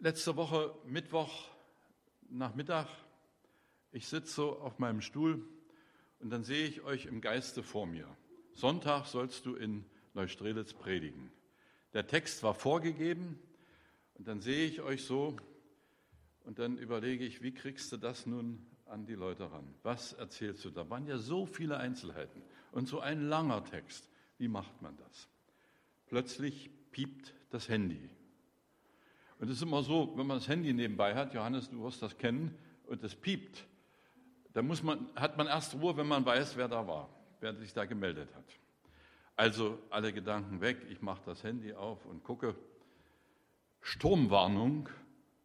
Letzte Woche, Mittwoch, Nachmittag, ich sitze so auf meinem Stuhl und dann sehe ich euch im Geiste vor mir. Sonntag sollst du in Neustrelitz predigen. Der Text war vorgegeben und dann sehe ich euch so und dann überlege ich, wie kriegst du das nun an die Leute ran? Was erzählst du? Da waren ja so viele Einzelheiten und so ein langer Text. Wie macht man das? Plötzlich piept das Handy. Und es ist immer so, wenn man das Handy nebenbei hat, Johannes, du wirst das kennen, und es piept, dann hat man erst Ruhe, wenn man weiß, wer da war, wer sich da gemeldet hat. Also alle Gedanken weg, ich mache das Handy auf und gucke. Sturmwarnung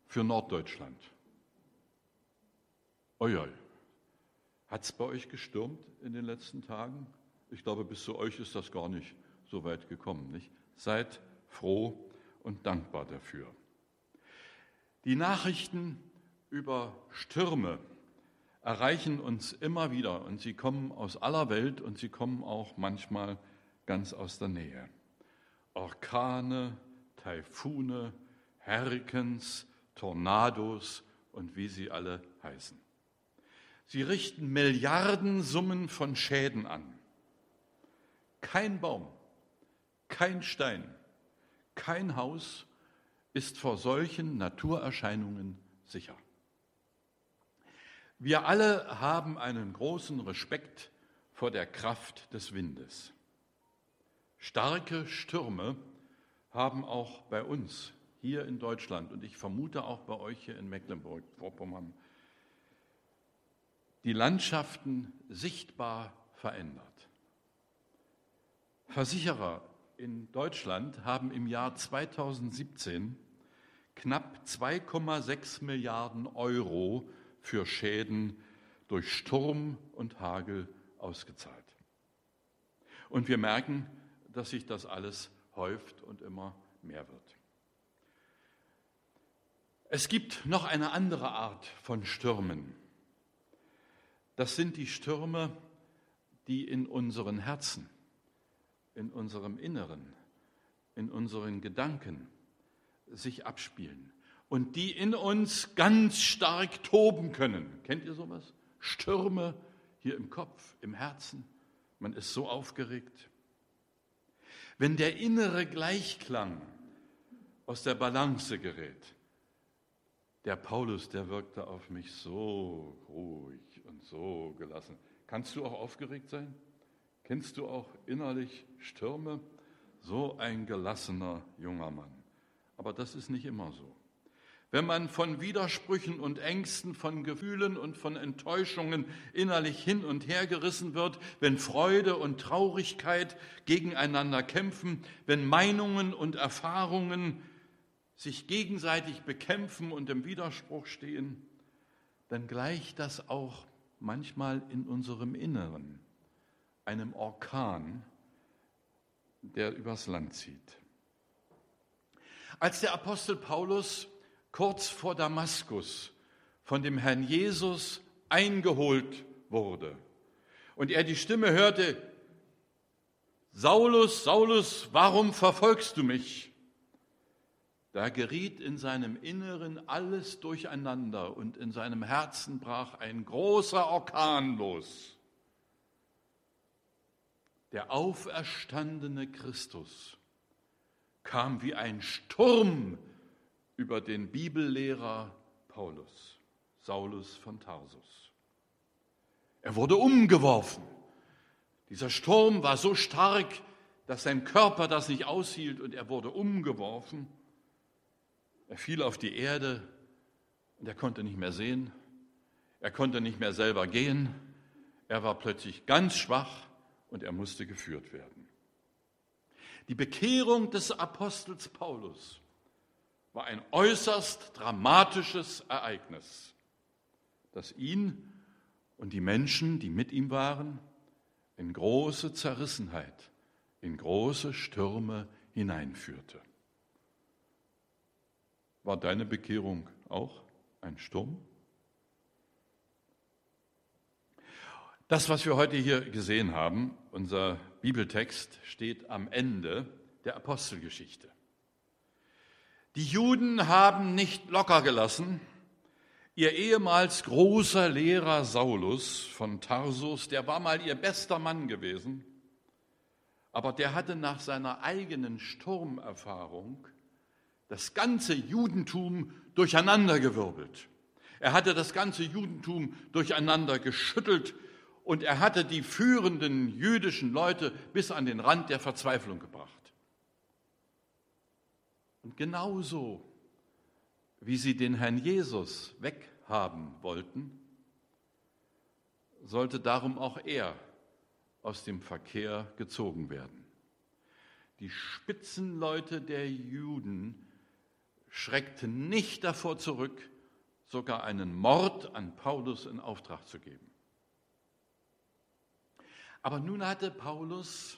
für Norddeutschland. Ojoj, hat es bei euch gestürmt in den letzten Tagen? Ich glaube, bis zu euch ist das gar nicht so weit gekommen, nicht? Seid froh und dankbar dafür. Die Nachrichten über Stürme erreichen uns immer wieder und sie kommen aus aller Welt und sie kommen auch manchmal ganz aus der Nähe. Orkane, Taifune, Hurricanes, Tornados und wie sie alle heißen. Sie richten Milliardensummen von Schäden an. Kein Baum, kein Stein, kein Haus ist vor solchen Naturerscheinungen sicher. Wir alle haben einen großen Respekt vor der Kraft des Windes. Starke Stürme haben auch bei uns hier in Deutschland und ich vermute auch bei euch hier in Mecklenburg-Vorpommern die Landschaften sichtbar verändert. Versicherer in Deutschland haben im Jahr 2017 knapp 2,6 Milliarden Euro für Schäden durch Sturm und Hagel ausgezahlt. Und wir merken, dass sich das alles häuft und immer mehr wird. Es gibt noch eine andere Art von Stürmen. Das sind die Stürme, die in unseren Herzen, in unserem Inneren, in unseren Gedanken sich abspielen und die in uns ganz stark toben können. Kennt ihr sowas? Stürme hier im Kopf, im Herzen. Man ist so aufgeregt. Wenn der innere Gleichklang aus der Balance gerät, der Paulus, der wirkte auf mich so ruhig und so gelassen. Kannst du auch aufgeregt sein? Kennst du auch innerlich Stürme? So ein gelassener junger Mann. Aber das ist nicht immer so. Wenn man von Widersprüchen und Ängsten, von Gefühlen und von Enttäuschungen innerlich hin und her gerissen wird, wenn Freude und Traurigkeit gegeneinander kämpfen, wenn Meinungen und Erfahrungen sich gegenseitig bekämpfen und im Widerspruch stehen, dann gleicht das auch manchmal in unserem Inneren einem Orkan, der übers Land zieht. Als der Apostel Paulus kurz vor Damaskus von dem Herrn Jesus eingeholt wurde und er die Stimme hörte, Saulus, Saulus, warum verfolgst du mich? Da geriet in seinem Inneren alles durcheinander und in seinem Herzen brach ein großer Orkan los. Der auferstandene Christus kam wie ein Sturm über den Bibellehrer Paulus, Saulus von Tarsus. Er wurde umgeworfen. Dieser Sturm war so stark, dass sein Körper das nicht aushielt und er wurde umgeworfen. Er fiel auf die Erde und er konnte nicht mehr sehen. Er konnte nicht mehr selber gehen. Er war plötzlich ganz schwach und er musste geführt werden. Die Bekehrung des Apostels Paulus war ein äußerst dramatisches Ereignis, das ihn und die Menschen, die mit ihm waren, in große Zerrissenheit, in große Stürme hineinführte. War deine Bekehrung auch ein Sturm? Das, was wir heute hier gesehen haben, unser Bibeltext, steht am Ende der Apostelgeschichte. Die Juden haben nicht locker gelassen. Ihr ehemals großer Lehrer Saulus von Tarsus, der war mal ihr bester Mann gewesen, aber der hatte nach seiner eigenen Sturmerfahrung das ganze Judentum durcheinandergewirbelt. Er hatte das ganze Judentum durcheinander geschüttelt und er hatte die führenden jüdischen Leute bis an den Rand der Verzweiflung gebracht. Und genauso, wie sie den Herrn Jesus weghaben wollten, sollte darum auch er aus dem Verkehr gezogen werden. Die Spitzenleute der Juden schreckten nicht davor zurück, sogar einen Mord an Paulus in Auftrag zu geben. Aber nun hatte Paulus,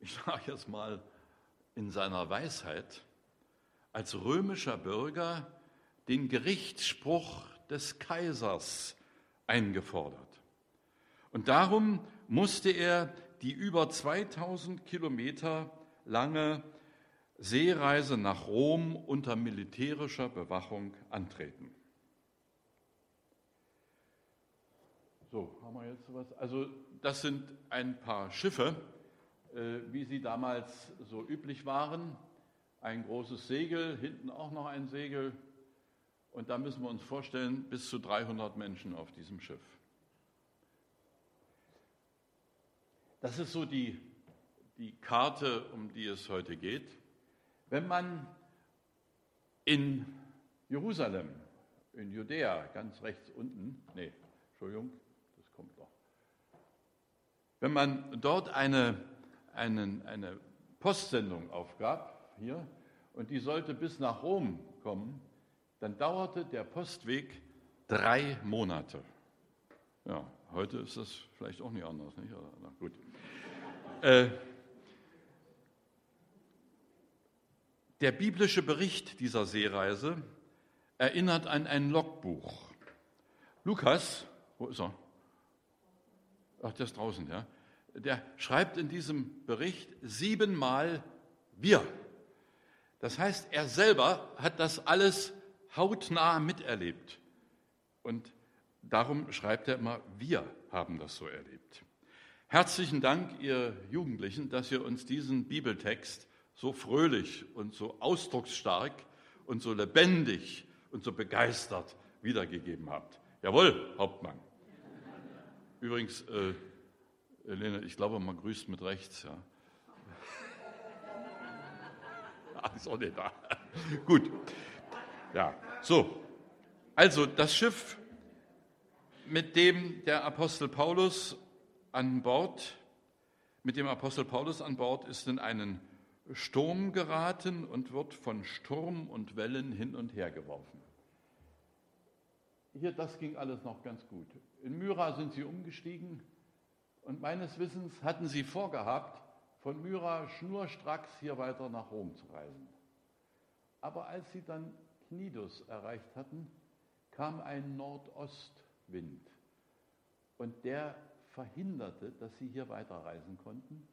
ich sage jetzt mal in seiner Weisheit, als römischer Bürger den Gerichtsspruch des Kaisers eingefordert. Und darum musste er die über 2000 Kilometer lange Seereise nach Rom unter militärischer Bewachung antreten. So, haben wir jetzt sowas? Also das sind ein paar Schiffe, wie sie damals so üblich waren. Ein großes Segel, hinten auch noch ein Segel. Und da müssen wir uns vorstellen, bis zu 300 Menschen auf diesem Schiff. Das ist so die Karte, um die es heute geht. Wenn man in Jerusalem, in Judäa, ganz rechts unten, das kommt noch. Wenn man dort eine Postsendung aufgab, hier, und die sollte bis nach Rom kommen, dann dauerte der Postweg 3 Monate. Ja, heute ist das vielleicht auch nicht anders, nicht? Na gut. Der biblische Bericht dieser Seereise erinnert an ein Logbuch. Lukas, wo ist er? Ach, der ist draußen, ja. Der schreibt in diesem Bericht 7-mal wir. Das heißt, er selber hat das alles hautnah miterlebt. Und darum schreibt er immer, wir haben das so erlebt. Herzlichen Dank, ihr Jugendlichen, dass ihr uns diesen Bibeltext so fröhlich und so ausdrucksstark und so lebendig und so begeistert wiedergegeben habt. Jawohl, Hauptmann. Übrigens, Helene, ich glaube, man grüßt mit rechts, ja. Ist auch nicht da. Gut. Ja, so. Also das Schiff, mit dem der Apostel Paulus an Bord ist in einen Sturm geraten und wird von Sturm und Wellen hin und her geworfen. Hier, das ging alles noch ganz gut. In Myra sind sie umgestiegen und meines Wissens hatten sie vorgehabt, von Myra schnurstracks hier weiter nach Rom zu reisen. Aber als sie dann Knidos erreicht hatten, kam ein Nordostwind und der verhinderte, dass sie hier weiterreisen konnten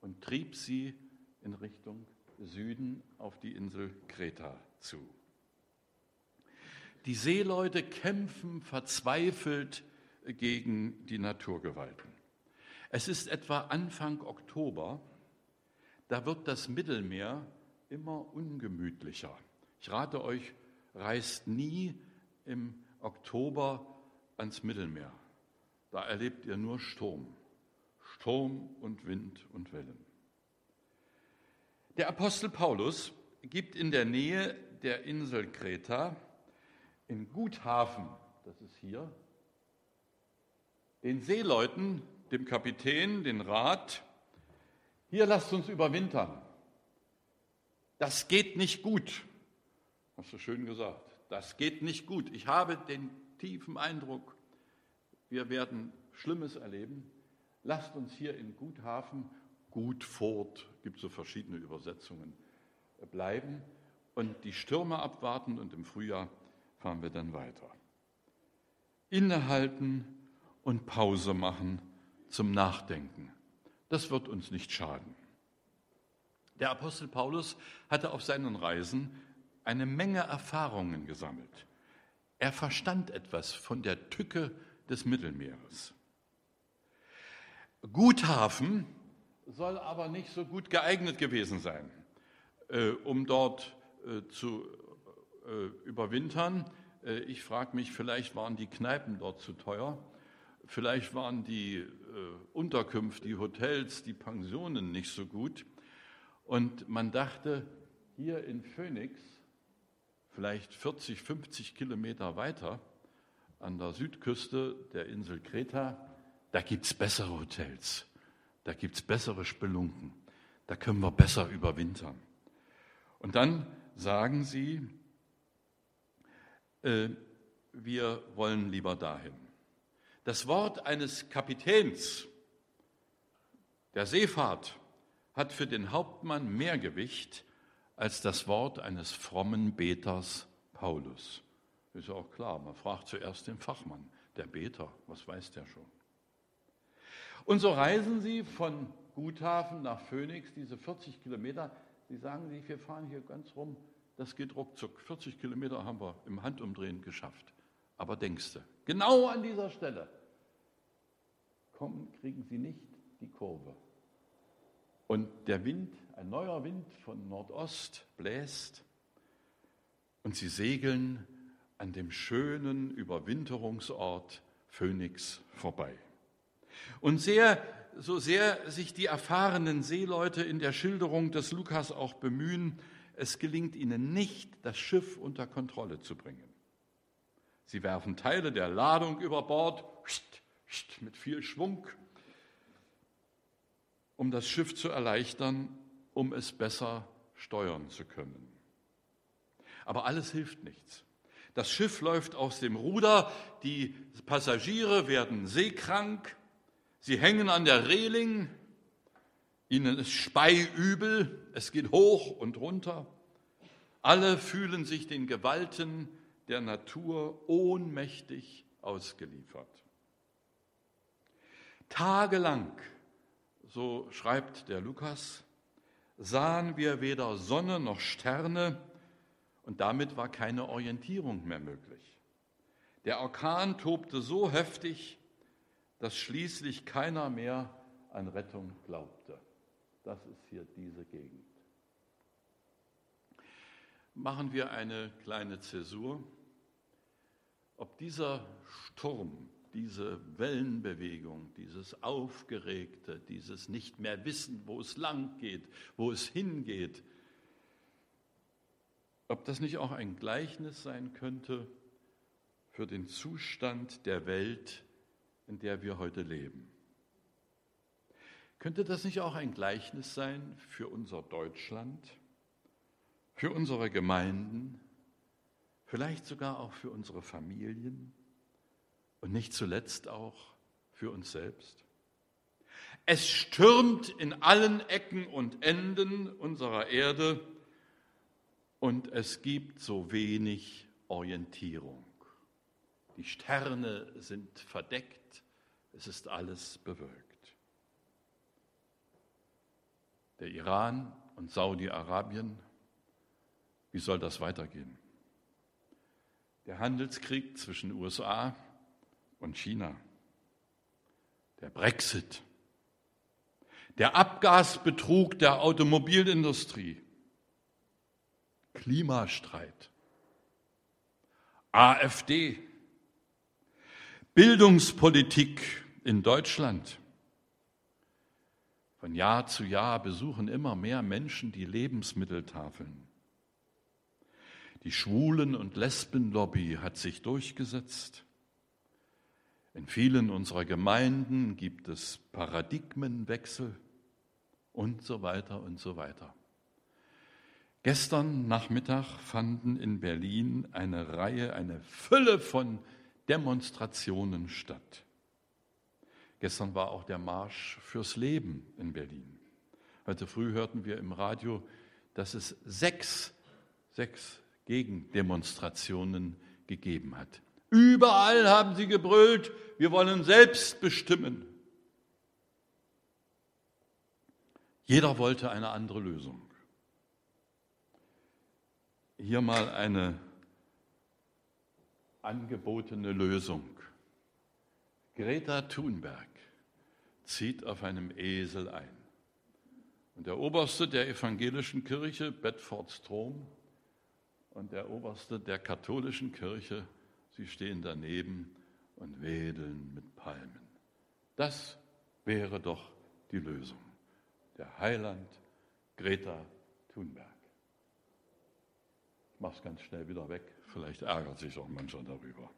und trieb sie in Richtung Süden auf die Insel Kreta zu. Die Seeleute kämpfen verzweifelt gegen die Naturgewalten. Es ist etwa Anfang Oktober. Da wird das Mittelmeer immer ungemütlicher. Ich rate euch, reist nie im Oktober ans Mittelmeer. Da erlebt ihr nur Sturm. Sturm und Wind und Wellen. Der Apostel Paulus gibt in der Nähe der Insel Kreta in Guthafen, das ist hier, den Seeleuten, dem Kapitän, den Rat, hier lasst uns überwintern. Das geht nicht gut. Hast du schön gesagt. Das geht nicht gut. Ich habe den tiefen Eindruck, wir werden Schlimmes erleben. Lasst uns hier in Guthafen, Gutfurt, gibt so verschiedene Übersetzungen, bleiben und die Stürme abwarten und im Frühjahr fahren wir dann weiter. Innehalten und Pause machen zum Nachdenken. Das wird uns nicht schaden. Der Apostel Paulus hatte auf seinen Reisen eine Menge Erfahrungen gesammelt. Er verstand etwas von der Tücke des Mittelmeeres. Guthafen soll aber nicht so gut geeignet gewesen sein, um dort zu überwintern. Ich frage mich, vielleicht waren die Kneipen dort zu teuer, vielleicht waren die Unterkünfte, die Hotels, die Pensionen nicht so gut. Und man dachte, hier in Phoenix, vielleicht 40, 50 Kilometer weiter, an der Südküste der Insel Kreta, da gibt es bessere Hotels, da gibt es bessere Spelunken, da können wir besser überwintern. Und dann sagen sie, wir wollen lieber dahin. Das Wort eines Kapitäns der Seefahrt hat für den Hauptmann mehr Gewicht als das Wort eines frommen Beters Paulus. Ist ja auch klar, man fragt zuerst den Fachmann, der Beter, was weiß der schon? Und so reisen sie von Guthafen nach Phoenix, diese 40 Kilometer. Sie sagen sich, wir fahren hier ganz rum, das geht ruckzuck. 40 Kilometer haben wir im Handumdrehen geschafft. Aber denkst du, genau an dieser Stelle kriegen sie nicht die Kurve. Und der Wind, ein neuer Wind von Nordost bläst und sie segeln an dem schönen Überwinterungsort Phoenix vorbei. Und so sehr sich die erfahrenen Seeleute in der Schilderung des Lukas auch bemühen, es gelingt ihnen nicht, das Schiff unter Kontrolle zu bringen. Sie werfen Teile der Ladung über Bord, mit viel Schwung, um das Schiff zu erleichtern, um es besser steuern zu können. Aber alles hilft nichts. Das Schiff läuft aus dem Ruder, die Passagiere werden seekrank, sie hängen an der Reling, ihnen ist speiübel, es geht hoch und runter. Alle fühlen sich den Gewalten der Natur ohnmächtig ausgeliefert. Tagelang, so schreibt der Lukas, sahen wir weder Sonne noch Sterne und damit war keine Orientierung mehr möglich. Der Orkan tobte so heftig, dass schließlich keiner mehr an Rettung glaubte. Das ist hier diese Gegend. Machen wir eine kleine Zäsur. Ob dieser Sturm, diese Wellenbewegung, dieses Aufgeregte, dieses nicht mehr wissen, wo es lang geht, wo es hingeht, ob das nicht auch ein Gleichnis sein könnte für den Zustand der Welt, in der wir heute leben. Könnte das nicht auch ein Gleichnis sein für unser Deutschland, für unsere Gemeinden, vielleicht sogar auch für unsere Familien und nicht zuletzt auch für uns selbst? Es stürmt in allen Ecken und Enden unserer Erde und es gibt so wenig Orientierung. Die Sterne sind verdeckt, es ist alles bewölkt. Der Iran und Saudi-Arabien, wie soll das weitergehen? Der Handelskrieg zwischen USA und China, der Brexit, der Abgasbetrug der Automobilindustrie, Klimastreit, AfD, Bildungspolitik in Deutschland. Von Jahr zu Jahr besuchen immer mehr Menschen die Lebensmitteltafeln. Die Schwulen- und Lesbenlobby hat sich durchgesetzt. In vielen unserer Gemeinden gibt es Paradigmenwechsel und so weiter und so weiter. Gestern Nachmittag fanden in Berlin eine Fülle von Demonstrationen statt. Gestern war auch der Marsch fürs Leben in Berlin. Heute früh hörten wir im Radio, dass es sechs Gegendemonstrationen gegeben hat. Überall haben sie gebrüllt, wir wollen selbst bestimmen. Jeder wollte eine andere Lösung. hier mal eine angebotene Lösung. Greta Thunberg zieht auf einem Esel ein. Und der Oberste der evangelischen Kirche, Bedford-Strom, und der Oberste der katholischen Kirche, sie stehen daneben und wedeln mit Palmen. Das wäre doch die Lösung. Der Heiland Greta Thunberg. Ich mache es ganz schnell wieder weg, vielleicht ärgert sich auch mancher darüber.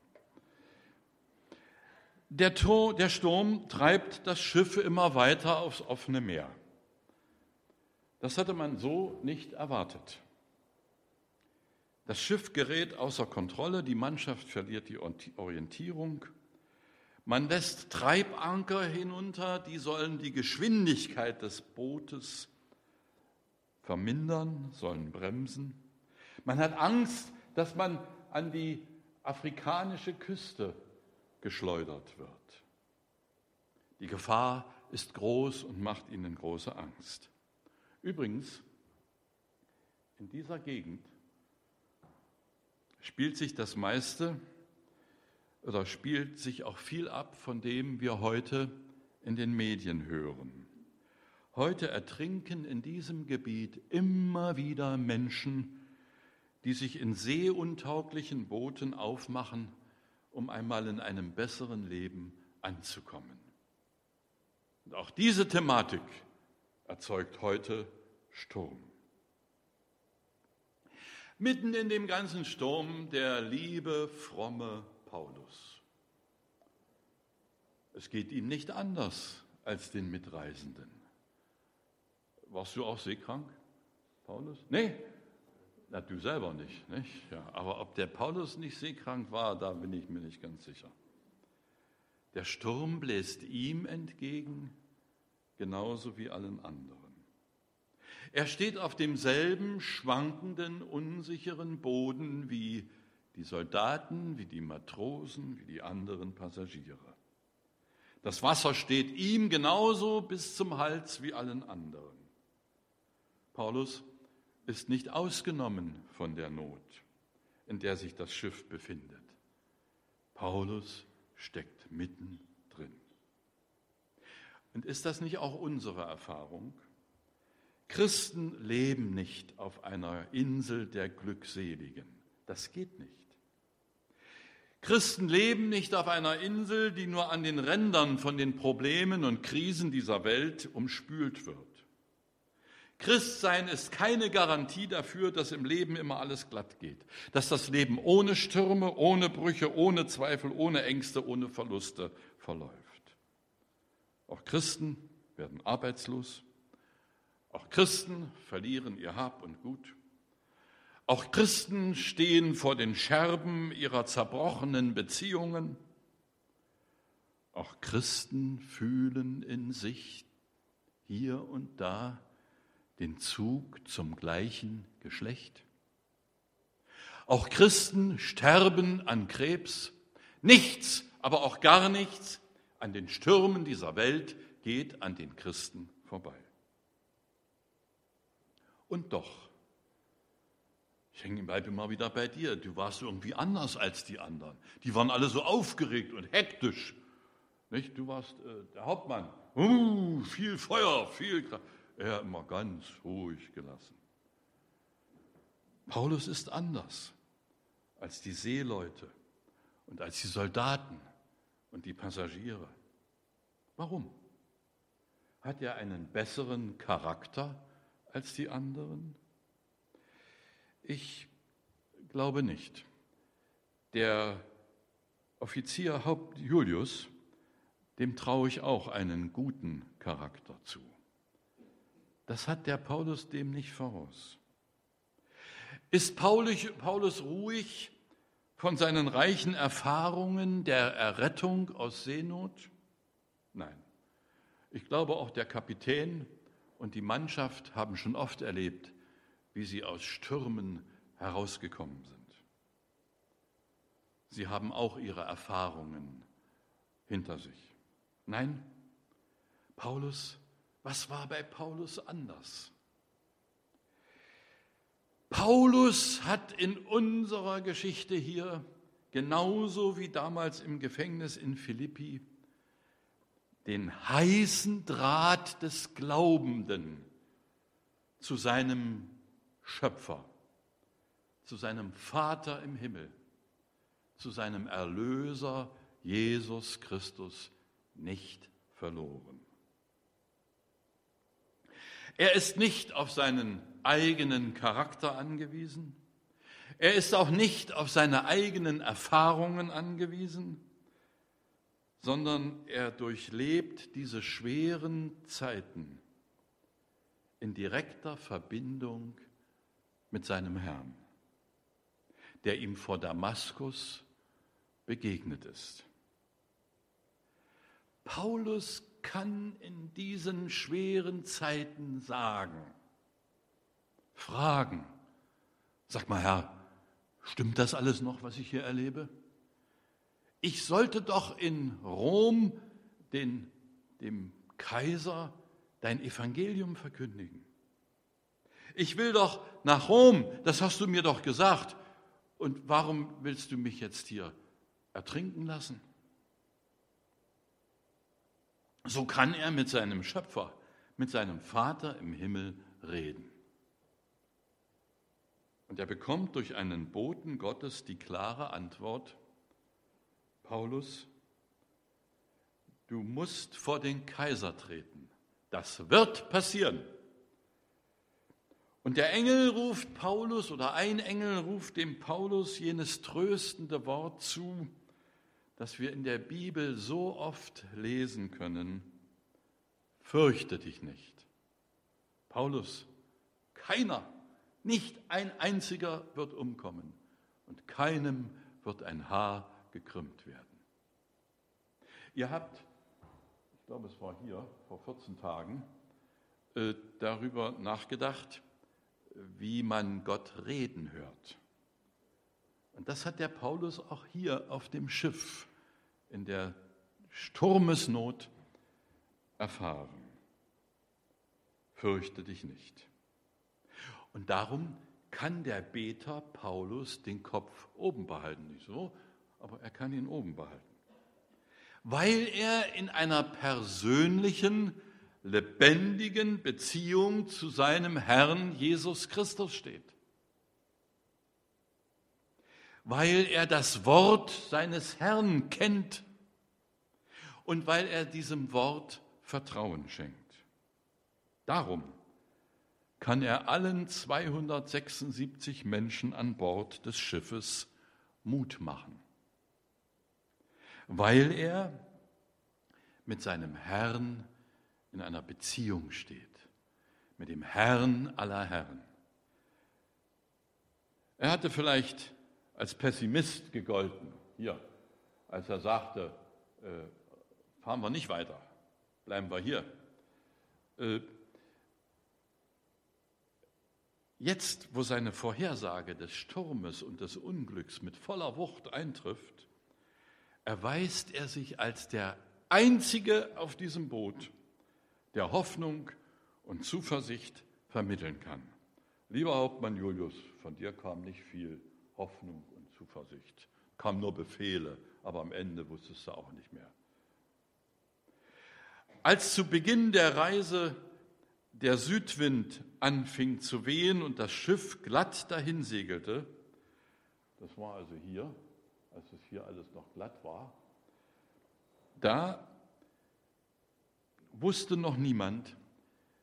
Der Sturm treibt das Schiff immer weiter aufs offene Meer. Das hatte man so nicht erwartet. Das Schiff gerät außer Kontrolle, die Mannschaft verliert die Orientierung. Man lässt Treibanker hinunter, die sollen die Geschwindigkeit des Bootes vermindern, sollen bremsen. Man hat Angst, dass man an die afrikanische Küste geschleudert wird. Die Gefahr ist groß und macht ihnen große Angst. Übrigens, in dieser Gegend spielt sich das meiste oder spielt sich auch viel ab von dem wir heute in den Medien hören. Heute ertrinken in diesem Gebiet immer wieder Menschen, die sich in seeuntauglichen Booten aufmachen, um einmal in einem besseren Leben anzukommen. Und auch diese Thematik erzeugt heute Sturm. Mitten in dem ganzen Sturm der liebe, fromme Paulus. Es geht ihm nicht anders als den Mitreisenden. Warst du auch seekrank, Paulus? Nee. Na, du selber nicht, nicht? Ja, aber ob der Paulus nicht seekrank war, da bin ich mir nicht ganz sicher. Der Sturm bläst ihm entgegen, genauso wie allen anderen. Er steht auf demselben schwankenden, unsicheren Boden wie die Soldaten, wie die Matrosen, wie die anderen Passagiere. Das Wasser steht ihm genauso bis zum Hals wie allen anderen. Paulus ist nicht ausgenommen von der Not, in der sich das Schiff befindet. Paulus steckt mittendrin. Und ist das nicht auch unsere Erfahrung? Christen leben nicht auf einer Insel der Glückseligen. Das geht nicht. Christen leben nicht auf einer Insel, die nur an den Rändern von den Problemen und Krisen dieser Welt umspült wird. Christsein ist keine Garantie dafür, dass im Leben immer alles glatt geht, dass das Leben ohne Stürme, ohne Brüche, ohne Zweifel, ohne Ängste, ohne Verluste verläuft. Auch Christen werden arbeitslos, auch Christen verlieren ihr Hab und Gut, auch Christen stehen vor den Scherben ihrer zerbrochenen Beziehungen, auch Christen fühlen in sich hier und da den Zug zum gleichen Geschlecht. Auch Christen sterben an Krebs. Nichts, aber auch gar nichts an den Stürmen dieser Welt geht an den Christen vorbei. Und doch, ich hänge immer wieder bei dir, du warst irgendwie anders als die anderen. Die waren alle so aufgeregt und hektisch. Nicht? Du warst der Hauptmann. Viel Feuer, viel Kraft. Er immer ganz ruhig gelassen. Paulus ist anders als die Seeleute und als die Soldaten und die Passagiere. Warum? Hat er einen besseren Charakter als die anderen? Ich glaube nicht. Der Offizier Haupt Julius, dem traue ich auch einen guten Charakter zu. Das hat der Paulus dem nicht voraus. Ist Paulus ruhig von seinen reichen Erfahrungen der Errettung aus Seenot? Nein. Ich glaube, auch der Kapitän und die Mannschaft haben schon oft erlebt, wie sie aus Stürmen herausgekommen sind. Sie haben auch ihre Erfahrungen hinter sich. Nein, was war bei Paulus anders? Paulus hat in unserer Geschichte hier, genauso wie damals im Gefängnis in Philippi, den heißen Draht des Glaubenden zu seinem Schöpfer, zu seinem Vater im Himmel, zu seinem Erlöser Jesus Christus nicht verloren. Er ist nicht auf seinen eigenen Charakter angewiesen. Er ist auch nicht auf seine eigenen Erfahrungen angewiesen, sondern er durchlebt diese schweren Zeiten in direkter Verbindung mit seinem Herrn, der ihm vor Damaskus begegnet ist. Paulus kann in diesen schweren Zeiten fragen, sag mal, Herr, stimmt das alles noch, was ich hier erlebe? Ich sollte doch in Rom dem Kaiser dein Evangelium verkündigen. Ich will doch nach Rom, das hast du mir doch gesagt. Und warum willst du mich jetzt hier ertrinken lassen? So kann er mit seinem Schöpfer, mit seinem Vater im Himmel reden. Und er bekommt durch einen Boten Gottes die klare Antwort: Paulus, du musst vor den Kaiser treten. Das wird passieren. Und ein Engel ruft dem Paulus jenes tröstende Wort zu, das wir in der Bibel so oft lesen können: Fürchte dich nicht. Paulus, keiner, nicht ein einziger wird umkommen und keinem wird ein Haar gekrümmt werden. Ihr habt, ich glaube es war hier vor 14 Tagen, darüber nachgedacht, wie man Gott reden hört. Und das hat der Paulus auch hier auf dem Schiff in der Sturmesnot erfahren. Fürchte dich nicht. Und darum kann der Beter Paulus den Kopf oben behalten. Nicht so, aber er kann ihn oben behalten. Weil er in einer persönlichen, lebendigen Beziehung zu seinem Herrn Jesus Christus steht. Weil er das Wort seines Herrn kennt und weil er diesem Wort Vertrauen schenkt. Darum kann er allen 276 Menschen an Bord des Schiffes Mut machen, weil er mit seinem Herrn in einer Beziehung steht, mit dem Herrn aller Herren. Er hatte vielleicht als Pessimist gegolten, hier, als er sagte, fahren wir nicht weiter, bleiben wir hier. Jetzt, wo seine Vorhersage des Sturmes und des Unglücks mit voller Wucht eintrifft, erweist er sich als der Einzige auf diesem Boot, der Hoffnung und Zuversicht vermitteln kann. Lieber Hauptmann Julius, von dir kam nicht viel Hoffnung und Zuversicht, kamen nur Befehle, aber am Ende wusstest du auch nicht mehr. Als zu Beginn der Reise der Südwind anfing zu wehen und das Schiff glatt dahinsegelte, das war also hier, als es hier alles noch glatt war, da wusste noch niemand,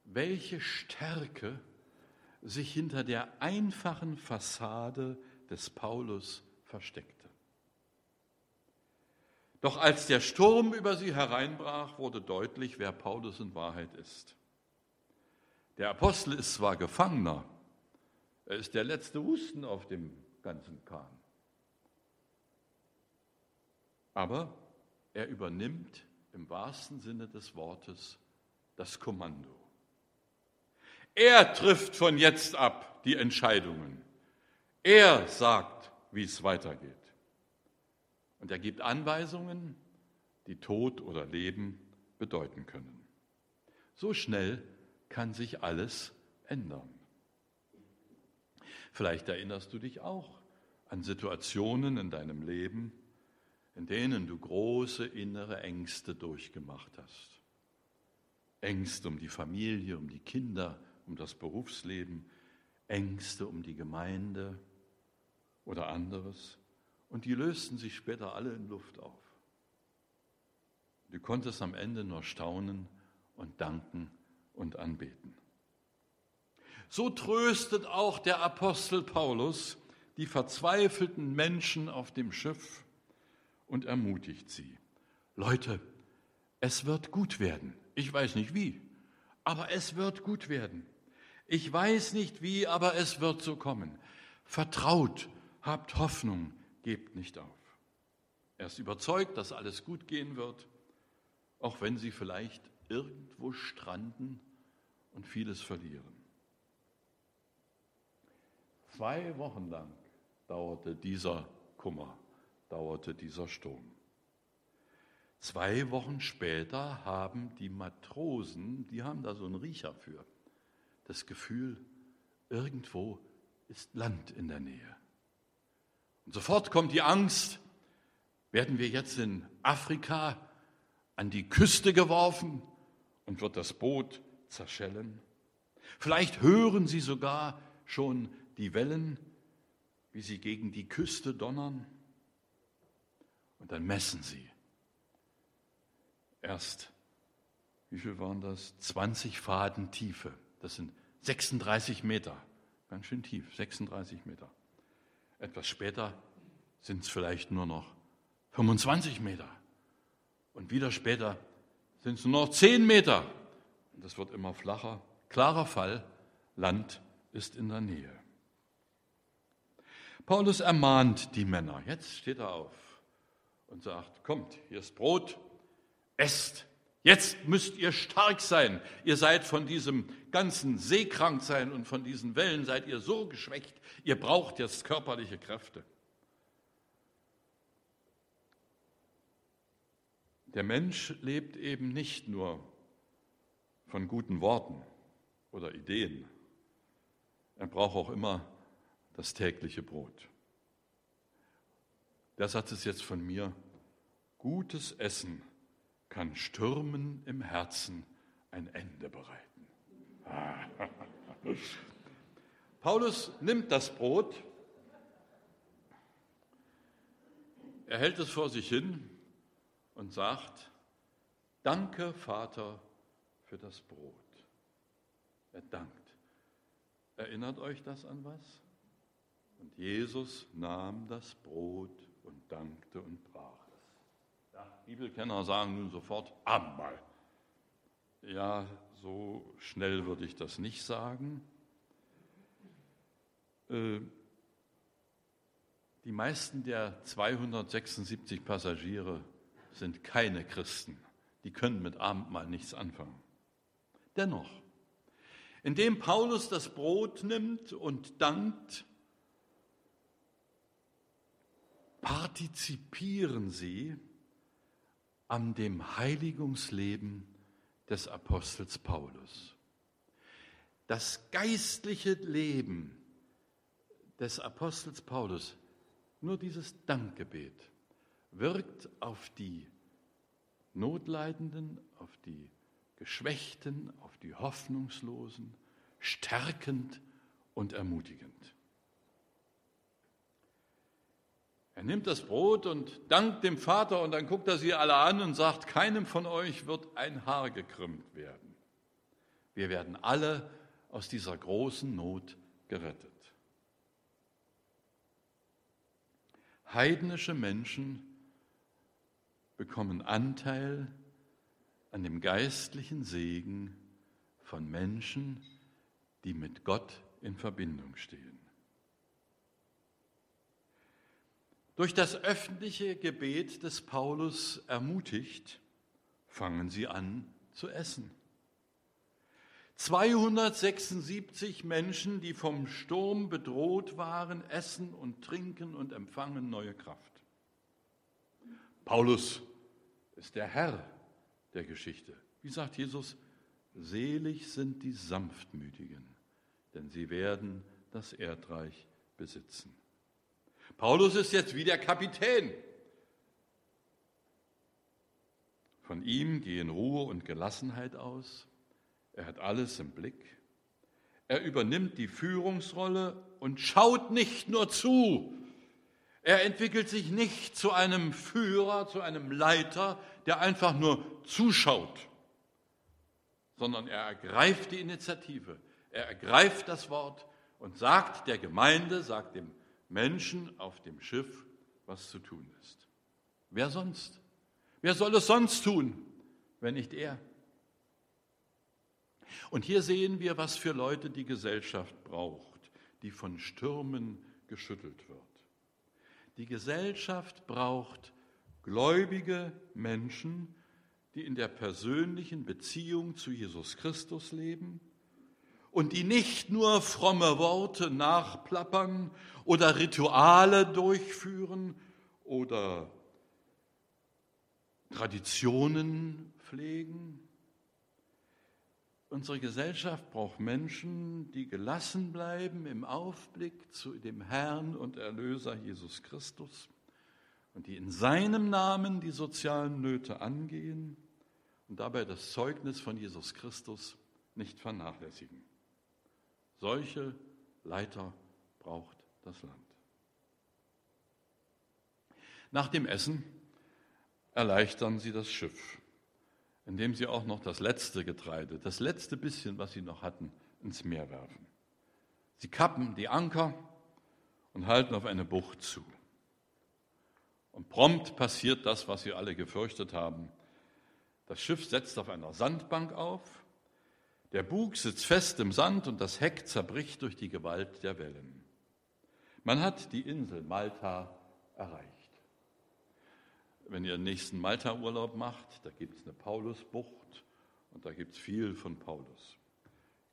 welche Stärke sich hinter der einfachen Fassade des Paulus versteckte. Doch als der Sturm über sie hereinbrach, wurde deutlich, wer Paulus in Wahrheit ist. Der Apostel ist zwar Gefangener, er ist der letzte Husten auf dem ganzen Kahn, aber er übernimmt im wahrsten Sinne des Wortes das Kommando. Er trifft von jetzt ab die Entscheidungen. Er sagt, wie es weitergeht. Und er gibt Anweisungen, die Tod oder Leben bedeuten können. So schnell kann sich alles ändern. Vielleicht erinnerst du dich auch an Situationen in deinem Leben, in denen du große innere Ängste durchgemacht hast. Ängste um die Familie, um die Kinder, um das Berufsleben, Ängste um die Gemeinde oder anderes. Und die lösten sich später alle in Luft auf. Du konntest am Ende nur staunen und danken und anbeten. So tröstet auch der Apostel Paulus die verzweifelten Menschen auf dem Schiff und ermutigt sie. Leute, es wird gut werden. Ich weiß nicht wie, aber es wird gut werden. Ich weiß nicht wie, aber es wird so kommen. Vertraut, habt Hoffnung, gebt nicht auf. Er ist überzeugt, dass alles gut gehen wird, auch wenn sie vielleicht irgendwo stranden und vieles verlieren. 2 Wochen lang dauerte dieser Kummer, dauerte dieser Sturm. 2 Wochen später haben die Matrosen, die haben da so einen Riecher für, das Gefühl, irgendwo ist Land in der Nähe. Und sofort kommt die Angst, werden wir jetzt in Afrika an die Küste geworfen und wird das Boot zerschellen? Vielleicht hören sie sogar schon die Wellen, wie sie gegen die Küste donnern. Und dann messen sie. Erst, wie viel waren das? 20 Faden Tiefe. Das sind 36 Meter. Ganz schön tief, 36 Meter. Etwas später sind es vielleicht nur noch 25 Meter. Und wieder später sind es nur noch 10 Meter. Und das wird immer flacher. Klarer Fall, Land ist in der Nähe. Paulus ermahnt die Männer. Jetzt steht er auf und sagt, kommt, hier ist Brot. Esst, jetzt müsst ihr stark sein. Ihr seid von diesem ganzen Seekranksein und von diesen Wellen seid ihr so geschwächt. Ihr braucht jetzt körperliche Kräfte. Der Mensch lebt eben nicht nur von guten Worten oder Ideen. Er braucht auch immer das tägliche Brot. Der Satz ist jetzt von mir: Gutes Essen kann Stürmen im Herzen ein Ende bereiten. Paulus nimmt das Brot, er hält es vor sich hin und sagt, danke Vater für das Brot. Er dankt. Erinnert euch das an was? Und Jesus nahm das Brot und dankte und brach. Bibelkenner sagen nun sofort Abendmahl. Ja, so schnell würde ich das nicht sagen. Die meisten der 276 Passagiere sind keine Christen. Die können mit Abendmahl nichts anfangen. Dennoch, indem Paulus das Brot nimmt und dankt, partizipieren sie an dem Heiligungsleben des Apostels Paulus. Das geistliche Leben des Apostels Paulus, nur dieses Dankgebet, wirkt auf die Notleidenden, auf die Geschwächten, auf die Hoffnungslosen, stärkend und ermutigend. Er nimmt das Brot und dankt dem Vater und dann guckt er sie alle an und sagt, keinem von euch wird ein Haar gekrümmt werden. Wir werden alle aus dieser großen Not gerettet. Heidnische Menschen bekommen Anteil an dem geistlichen Segen von Menschen, die mit Gott in Verbindung stehen. Durch das öffentliche Gebet des Paulus ermutigt, fangen sie an zu essen. 276 Menschen, die vom Sturm bedroht waren, essen und trinken und empfangen neue Kraft. Paulus ist der Herr der Geschichte. Wie sagt Jesus, selig sind die Sanftmütigen, denn sie werden das Erdreich besitzen. Paulus ist jetzt wieder Kapitän. Von ihm gehen Ruhe und Gelassenheit aus. Er hat alles im Blick. Er übernimmt die Führungsrolle und schaut nicht nur zu. Er entwickelt sich nicht zu einem Führer, zu einem Leiter, der einfach nur zuschaut, sondern er ergreift die Initiative. Er ergreift das Wort und sagt der Gemeinde, sagt dem Menschen auf dem Schiff, was zu tun ist. Wer sonst? Wer soll es sonst tun, wenn nicht er? Und hier sehen wir, was für Leute die Gesellschaft braucht, die von Stürmen geschüttelt wird. Die Gesellschaft braucht gläubige Menschen, die in der persönlichen Beziehung zu Jesus Christus leben und die nicht nur fromme Worte nachplappern oder Rituale durchführen oder Traditionen pflegen. Unsere Gesellschaft braucht Menschen, die gelassen bleiben im Aufblick zu dem Herrn und Erlöser Jesus Christus und die in seinem Namen die sozialen Nöte angehen und dabei das Zeugnis von Jesus Christus nicht vernachlässigen. Solche Leiter braucht das Land. Nach dem Essen erleichtern sie das Schiff, indem sie auch noch das letzte Getreide, das letzte bisschen, was sie noch hatten, ins Meer werfen. Sie kappen die Anker und halten auf eine Bucht zu. Und prompt passiert das, was sie alle gefürchtet haben. Das Schiff setzt auf einer Sandbank auf, der Bug sitzt fest im Sand und das Heck zerbricht durch die Gewalt der Wellen. Man hat die Insel Malta erreicht. Wenn ihr den nächsten Malta-Urlaub macht, da gibt es eine Paulusbucht und da gibt es viel von Paulus.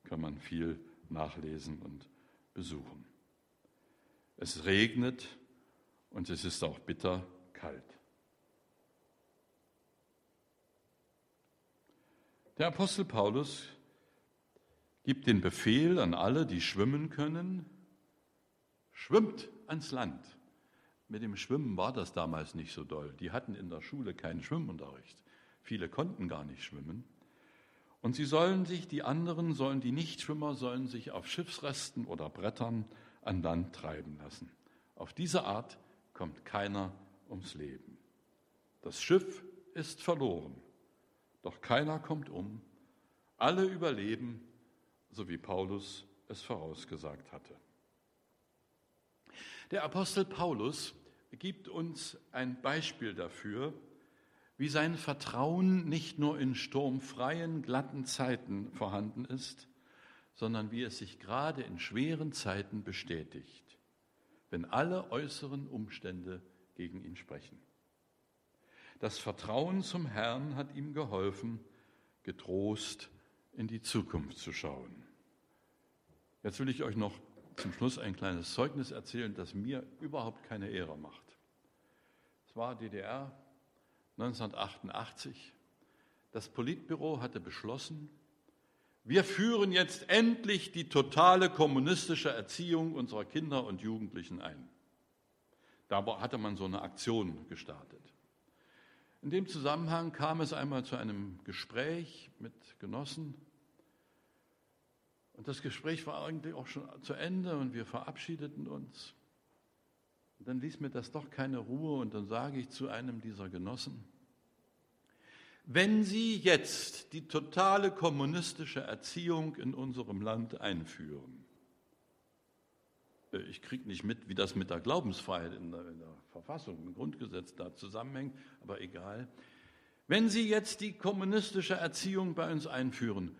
Kann man viel nachlesen und besuchen. Es regnet und es ist auch bitter kalt. Der Apostel Paulus gibt den Befehl an alle, die schwimmen können: Schwimmt ans Land. Mit dem Schwimmen war das damals nicht so doll. Die hatten in der Schule keinen Schwimmunterricht. Viele konnten gar nicht schwimmen. Und die Nichtschwimmer sollen sich auf Schiffsresten oder Brettern an Land treiben lassen. Auf diese Art kommt keiner ums Leben. Das Schiff ist verloren, doch keiner kommt um. Alle überleben, so wie Paulus es vorausgesagt hatte. Der Apostel Paulus gibt uns ein Beispiel dafür, wie sein Vertrauen nicht nur in sturmfreien, glatten Zeiten vorhanden ist, sondern wie es sich gerade in schweren Zeiten bestätigt, wenn alle äußeren Umstände gegen ihn sprechen. Das Vertrauen zum Herrn hat ihm geholfen, getrost in die Zukunft zu schauen. Jetzt will ich euch noch zum Schluss ein kleines Zeugnis erzählen, das mir überhaupt keine Ehre macht. Es war DDR 1988. Das Politbüro hatte beschlossen, wir führen jetzt endlich die totale kommunistische Erziehung unserer Kinder und Jugendlichen ein. Da hatte man so eine Aktion gestartet. In dem Zusammenhang kam es einmal zu einem Gespräch mit Genossen. Und das Gespräch war eigentlich auch schon zu Ende und wir verabschiedeten uns. Und dann ließ mir das doch keine Ruhe und dann sage ich zu einem dieser Genossen: Wenn Sie jetzt die totale kommunistische Erziehung in unserem Land einführen, ich kriege nicht mit, wie das mit der Glaubensfreiheit in der Verfassung, im Grundgesetz da zusammenhängt, aber egal. Wenn Sie jetzt die kommunistische Erziehung bei uns einführen,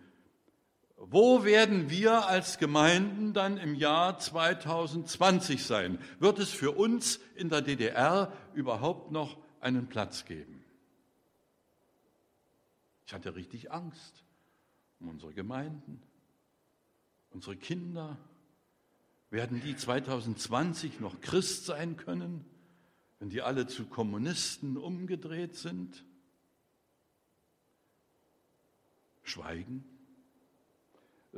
wo werden wir als Gemeinden dann im Jahr 2020 sein? Wird es für uns in der DDR überhaupt noch einen Platz geben? Ich hatte richtig Angst um unsere Gemeinden, unsere Kinder. Werden die 2020 noch Christ sein können, wenn die alle zu Kommunisten umgedreht sind? Schweigen.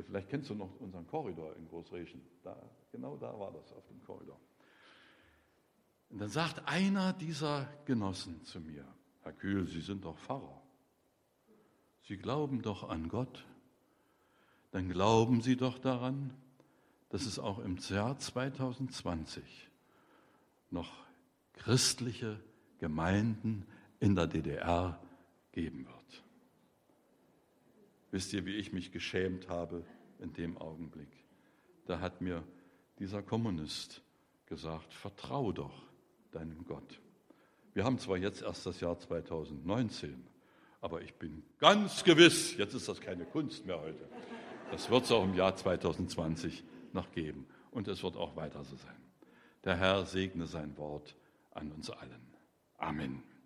Vielleicht kennst du noch unseren Korridor in Großräschen. Da Genau da war das, auf dem Korridor. Und dann sagt einer dieser Genossen zu mir: Herr Kühl, Sie sind doch Pfarrer. Sie glauben doch an Gott. Dann glauben Sie doch daran, dass es auch im Jahr 2020 noch christliche Gemeinden in der DDR geben wird. Wisst ihr, wie ich mich geschämt habe in dem Augenblick? Da hat mir dieser Kommunist gesagt: Vertrau doch deinem Gott. Wir haben zwar jetzt erst das Jahr 2019, aber ich bin ganz gewiss, jetzt ist das keine Kunst mehr heute. Das wird es auch im Jahr 2020 noch geben. Und es wird auch weiter so sein. Der Herr segne sein Wort an uns allen. Amen.